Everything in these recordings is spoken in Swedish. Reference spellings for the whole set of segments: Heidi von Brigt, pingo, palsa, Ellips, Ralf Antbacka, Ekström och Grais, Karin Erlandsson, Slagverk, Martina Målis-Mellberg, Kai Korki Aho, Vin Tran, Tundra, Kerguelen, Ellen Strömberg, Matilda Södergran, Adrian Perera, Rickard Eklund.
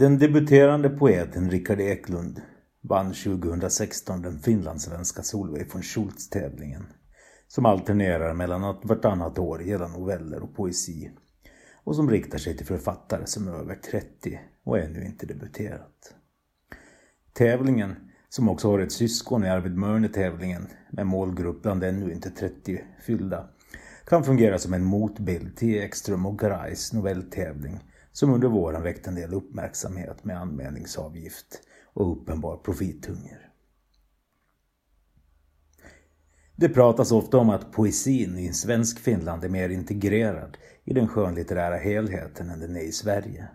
Den debuterande poeten Rickard Eklund vann 2016 den finlandssvenska Solveig von Schultz-tävlingen, som alternerar mellan att vartannat år gäller noveller och poesi, och som riktar sig till författare som är över 30 och ännu inte debuterat. Tävlingen, som också har ett syskon i Arvid Mörn-tävlingen med målgrupp bland ännu inte 30 fyllda, kan fungera som en motbild till Ekström och Grais novelltävling, som under våren väckte en del uppmärksamhet med anmälningsavgift och uppenbar profithunger. Det pratas ofta om att poesin i svensk Finland är mer integrerad i den skönlitterära helheten än den är i Sverige.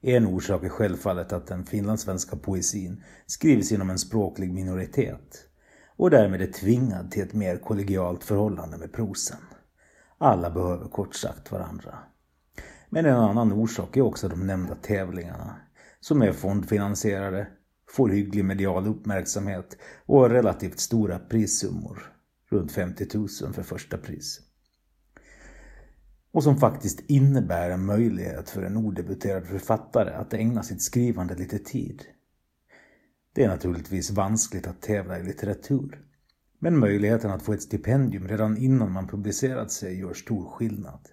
En orsak är självfallet att den finlandssvenska poesin skrivs inom en språklig minoritet och därmed är tvingad till ett mer kollegialt förhållande med prosen. Alla behöver kort sagt varandra. Men en annan orsak är också de nämnda tävlingarna, som är fondfinansierade, får hygglig medial uppmärksamhet och har relativt stora prissummor, runt 50 000 för första pris. Och som faktiskt innebär en möjlighet för en odebuterad författare att ägna sitt skrivande lite tid. Det är naturligtvis vanskligt att tävla i litteratur, men möjligheten att få ett stipendium redan innan man publicerat sig gör stor skillnad.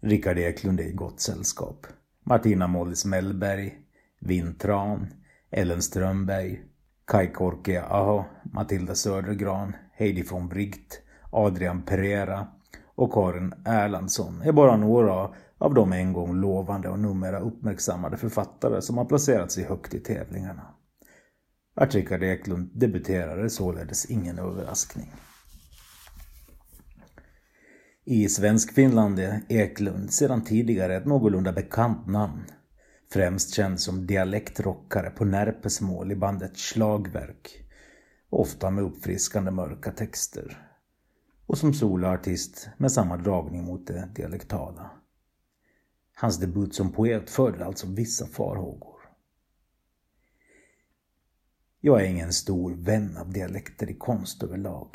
Rickard Eklund är i gott sällskap. Martina Målis-Mellberg, Vin Tran, Ellen Strömberg, Kai Korki Aho, Matilda Södergran, Heidi von Brigt, Adrian Perera och Karin Erlandsson är bara några av de en gång lovande och numera uppmärksammade författare som har placerat sig högt i tävlingarna. Att Rickard Eklund debuterade således ingen överraskning. I svensk Finland är Eklund sedan tidigare ett någorlunda bekant namn, främst känd som dialektrockare på närpesmål i bandet Slagverk, ofta med uppfriskande mörka texter, och som soloartist med samma dragning mot det dialektala. Hans debut som poet födde alltså vissa farhågor. Jag är ingen stor vän av dialekter i konst överlag.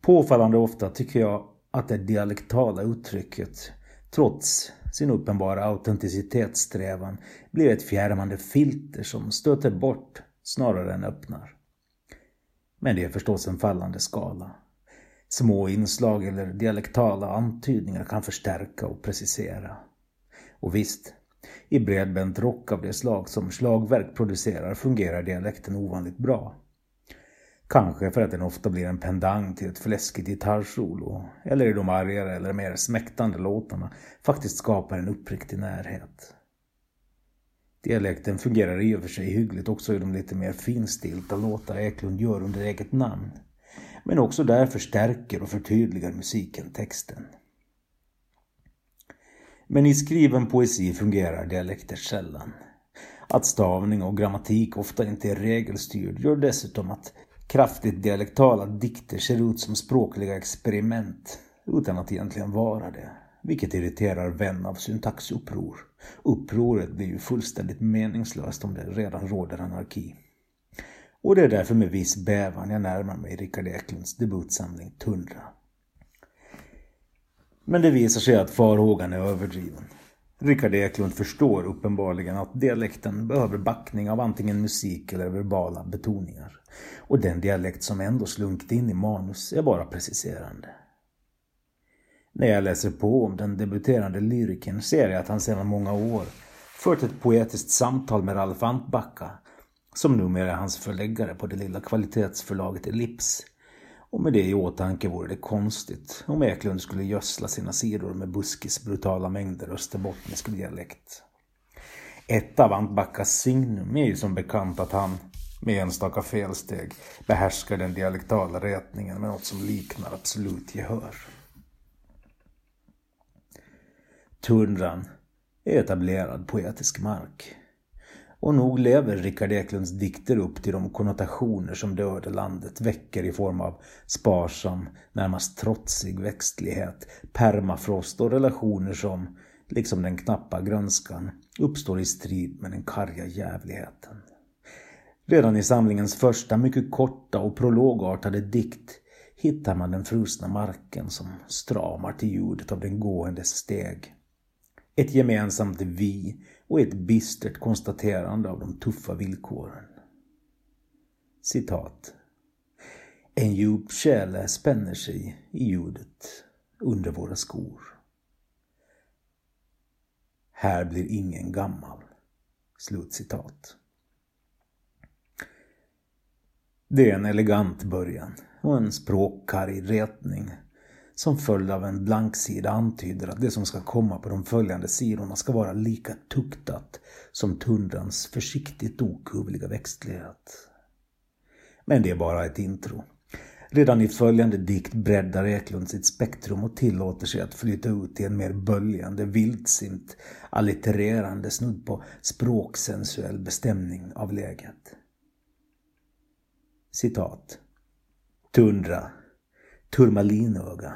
Påfallande ofta tycker jag att det dialektala uttrycket, trots sin uppenbara autenticitetssträvan, blir ett fjärmande filter som stöter bort snarare än öppnar. Men det är förstås en fallande skala. Små inslag eller dialektala antydningar kan förstärka och precisera. Och visst, i bredbent rock av det slag som Slagverk producerar fungerar dialekten ovanligt bra. Kanske för att den ofta blir en pendang till ett fläskigt gitarrsolo, eller i de argare eller mer smäktande låtarna faktiskt skapar en uppriktig närhet. Dialekten fungerar i och för sig hyggligt också i de lite mer finstilta låtar Eklund gör under eget namn, men också där förstärker och förtydligar musiken texten. Men i skriven poesi fungerar dialekter sällan. Att stavning och grammatik ofta inte är regelstyrd gör dessutom att kraftigt dialektala dikter ser ut som språkliga experiment utan att egentligen vara det, vilket irriterar vän av syntaxuppror. Upproret blir ju fullständigt meningslöst om det redan råder anarki. Och det är därför med viss bävan jag närmar mig Rickard Eklunds debutsamling Tundra. Men det visar sig att farhågan är överdriven. Rickard Eklund förstår uppenbarligen att dialekten behöver backning av antingen musik eller verbala betoningar. Och den dialekt som ändå slunkit in i manus är bara preciserande. När jag läser på om den debuterande lyriken ser jag att han sedan många år fört ett poetiskt samtal med Ralf Antbacka, som numera är hans förläggare på det lilla kvalitetsförlaget Ellips. Och med det i åtanke vore det konstigt om Eklund skulle gödsla sina sidor med buskis brutala mängder österbottnisk dialekt. Ett av Antbackas signum är ju som bekant att han, med enstaka felsteg, behärskar den dialektala rätningen med något som liknar absolut gehör. Tundran är etablerad poetisk mark. Och nog lever Rickard Eklunds dikter upp till de konnotationer som det öde landet väcker i form av sparsam, närmast trotsig växtlighet, permafrost och relationer som, liksom den knappa grönskan, uppstår i strid med den karga jävligheten. Redan i samlingens första mycket korta och prologartade dikt hittar man den frusna marken som stramar till ljudet av den gåendes steg. ett gemensamt vi och ett bistert konstaterande av de tuffa villkoren. Citat. En djup källa spänner sig i ljudet under våra skor. Här blir ingen gammal. Slutcitat. Det är en elegant början och en språkkarg retning som följd av en blanksida antyder att det som ska komma på de följande sidorna ska vara lika tuktat som tundrans försiktigt okuvliga växtlighet. Men det är bara ett intro. Redan i följande dikt breddar Eklund sitt spektrum och tillåter sig att flytta ut i en mer böljande, vildsint, allitererande snudd på språksensuell bestämning av läget. Citat. Tundra, turmalinöga,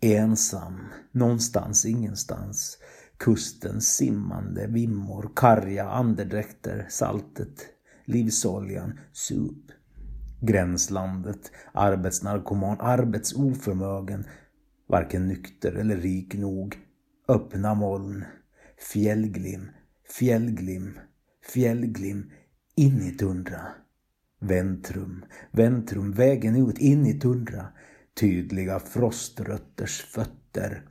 ensam, någonstans ingenstans, kustens simmande vimmor, karga andedräkter, saltet, livsoljan, sup. Gränslandet, arbetsnarkoman, arbetsoförmögen, varken nykter eller rik nog, öppna moln, fjällglim, fjällglim, fjällglim, in i tundra, väntrum, väntrum, vägen ut, in i tundra, tydliga froströtters fötter,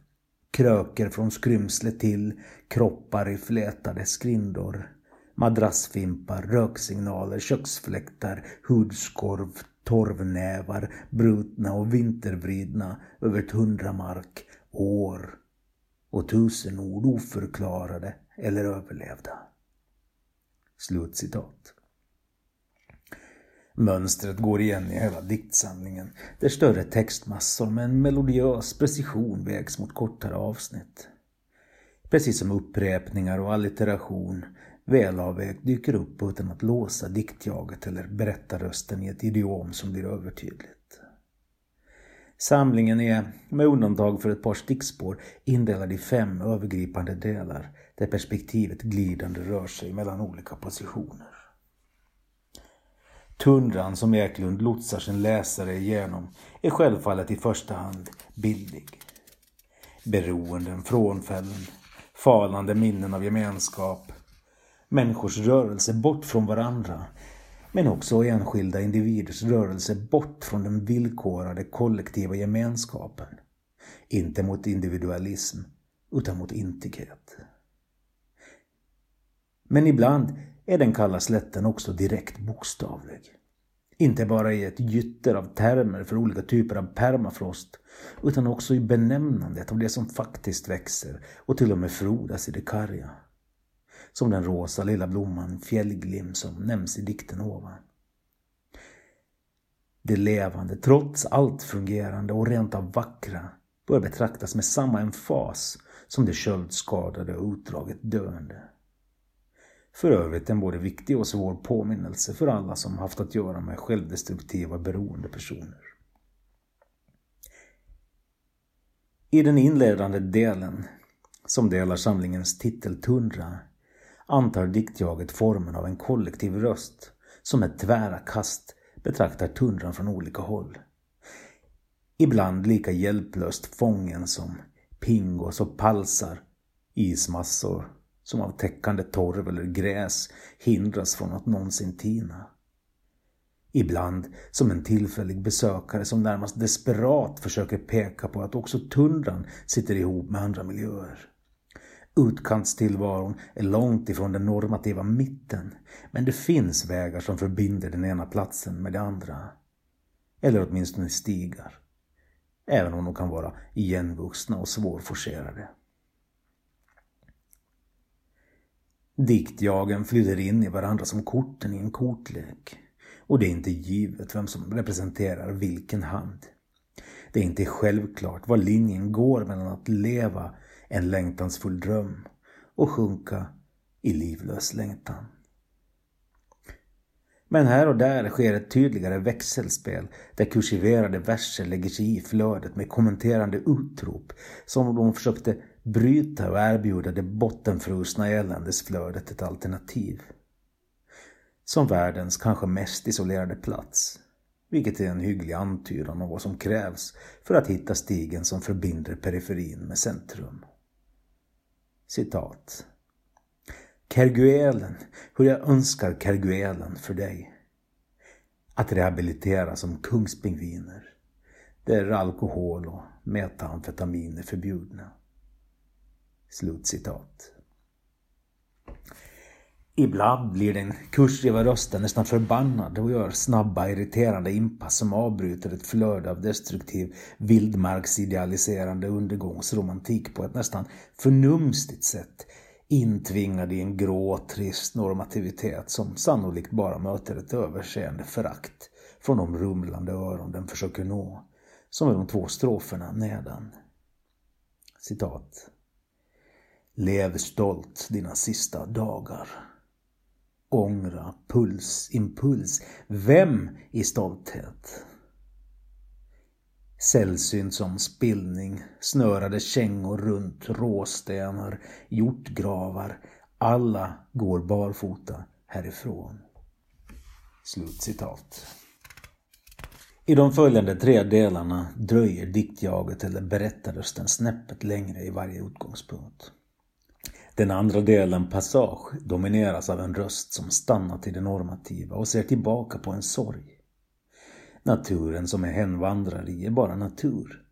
kröker från skrymsle till, kroppar i flätade skrindor, madrassfimpar, röksignaler, köksfläktar, hudskorv, torvnävar, brutna och vintervridna över tundramark, år och tusenord oförklarade eller överlevda. Slutcitat. Mönstret går igen i hela diktsamlingen, där större textmassor med en melodiös precision vägs mot kortare avsnitt. Precis som upprepningar och alliteration välavvägt dyker upp utan att låsa diktjaget eller berättarrösten i ett idiom som blir övertydligt. Samlingen är, med undantag för ett par stickspår, indelad i 5 övergripande delar där perspektivet glidande rör sig mellan olika positioner. Tundran som Eklund lotsar sin läsare igenom är självfallet i första hand billig. Beroenden, frånfällen, falande minnen av gemenskap, människors rörelse bort från varandra, men också enskilda individers rörelse bort från den villkorade kollektiva gemenskapen. Inte mot individualism, utan mot integritet. Men ibland är den kalla slätten också direkt bokstavlig. Inte bara i ett gytter av termer för olika typer av permafrost, utan också i benämnandet av det som faktiskt växer och till och med frodas i det karga. Som den rosa lilla blomman fjällglim som nämns i dikten ovan. Det levande, trots allt fungerande och rent av vackra, bör betraktas med samma emfas som det köldskadade och utdraget döende. För övrigt en både viktig och svår påminnelse för alla som haft att göra med självdestruktiva beroende personer. I den inledande delen, som delar samlingens titel Tundra, antar diktjaget formen av en kollektiv röst som med tvära kast betraktar tundran från olika håll. Ibland lika hjälplöst fången som pingos och palsar, ismassor som av täckande torv eller gräs hindras från att någonsin tina. Ibland som en tillfällig besökare som närmast desperat försöker peka på att också tundran sitter ihop med andra miljöer. Utkantstillvaron är långt ifrån den normativa mitten, men det finns vägar som förbinder den ena platsen med den andra. Eller åtminstone stigar, även om de kan vara igenvuxna och svårforcerade. Diktjagen flyter in i varandra som korten i en kortlek, och det är inte givet vem som representerar vilken hand. Det är inte självklart var linjen går mellan att leva en längtansfull dröm och sjunka i livlös längtan. Men här och där sker ett tydligare växelspel där kursiverade verser lägger sig i flödet med kommenterande utrop som om de försökte bryta och erbjuda det bottenfrusna eländesflödet ett alternativ. Som världens kanske mest isolerade plats, vilket är en hygglig antydan om vad som krävs för att hitta stigen som förbinder periferin med centrum. Citat. Kerguelen, hur jag önskar Kerguelen för dig. Att rehabilitera som kungspingviner. Där alkohol och metamfetamin är förbjudna. Slutcitat. Ibland blir den kursgivarrösten nästan förbannad och gör snabba irriterande inpass som avbryter ett flöde av destruktiv vildmarksidealiserande undergångsromantik på ett nästan förnumstigt sätt, intvingad i en grå, trist normativitet som sannolikt bara möter ett överseende förakt från de rumlande öron den försöker nå, som är de två stroferna nedan. Citat. Lev stolt dina sista dagar. Ångra, puls, impuls. Vem i stolthet? Sällsynt som spillning, snörade kängor runt råstenar, hjortgravar. Alla går barfota härifrån. Slutcitat. I de följande tre delarna dröjer diktjaget eller berättarrösten snäppet längre i varje utgångspunkt. Den andra delen, passage, domineras av en röst som stannat i det normativa och ser tillbaka på en sorg. Naturen som är hänvandrare i är bara natur.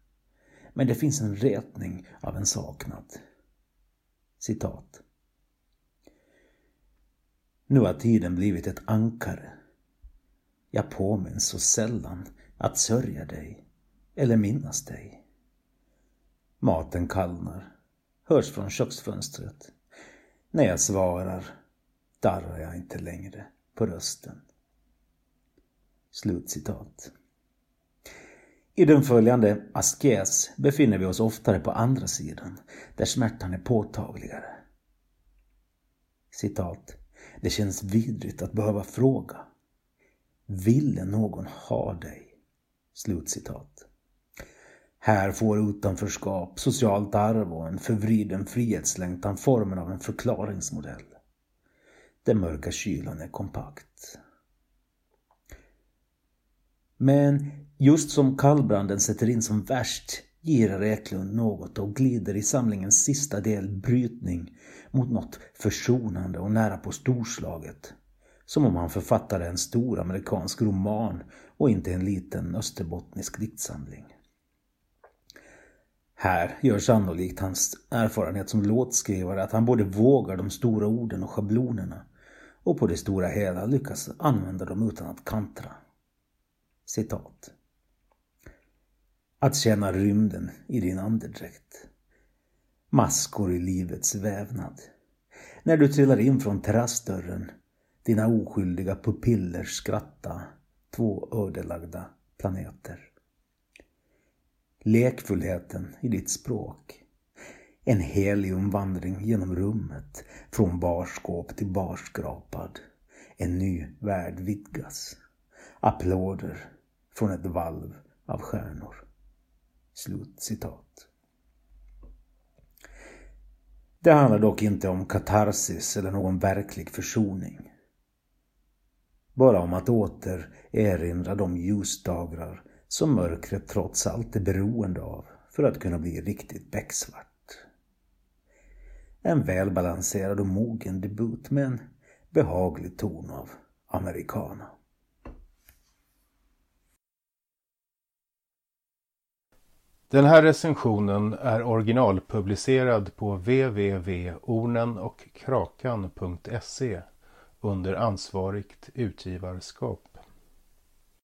Men det finns en retning av en saknad. Citat. Nu har tiden blivit ett ankare. Jag påminns så sällan att sörja dig eller minnas dig. Maten kallnar. Hörs från köksfönstret. När jag svarar darrar jag inte längre på rösten. Slutcitat. I den följande askes befinner vi oss oftare på andra sidan, där smärtan är påtagligare. Citat. Det känns vidrigt att behöva fråga. Ville någon ha dig? Slutcitat. Här får utanförskap, socialt arv och en förvriden frihetslängtan formen av en förklaringsmodell. Den mörka kylan är kompakt. Men just som kallbranden sätter in som värst girar Eklund något och glider i samlingens sista del, brytning, mot något försonande och nära på storslaget. Som om han författade en stor amerikansk roman och inte en liten österbottnisk diktsamling. Här gör sannolikt hans erfarenhet som låtskrivare att han både vågar de stora orden och schablonerna och på det stora hela lyckas använda dem utan att kantra. Citat. Att känna rymden i din andedräkt. Maskor i livets vävnad. När du trillar in från terrassdörren, dina oskyldiga pupiller skratta, två ödelagda planeter. Lekfullheten i ditt språk. En heliumvandring genom rummet, från barskåp till barskrapad. En ny värld vidgas. Applåder från ett valv av stjärnor. Slutcitat. Det handlar dock inte om katarsis eller någon verklig försoning. Bara om att åter erinra de ljusdagrar som mörkret trots allt är beroende av för att kunna bli riktigt becksvart. En välbalanserad och mogen debut med en behaglig ton av americana. Den här recensionen är originalpublicerad på www.ornenochkrakan.se under ansvarigt utgivarskap.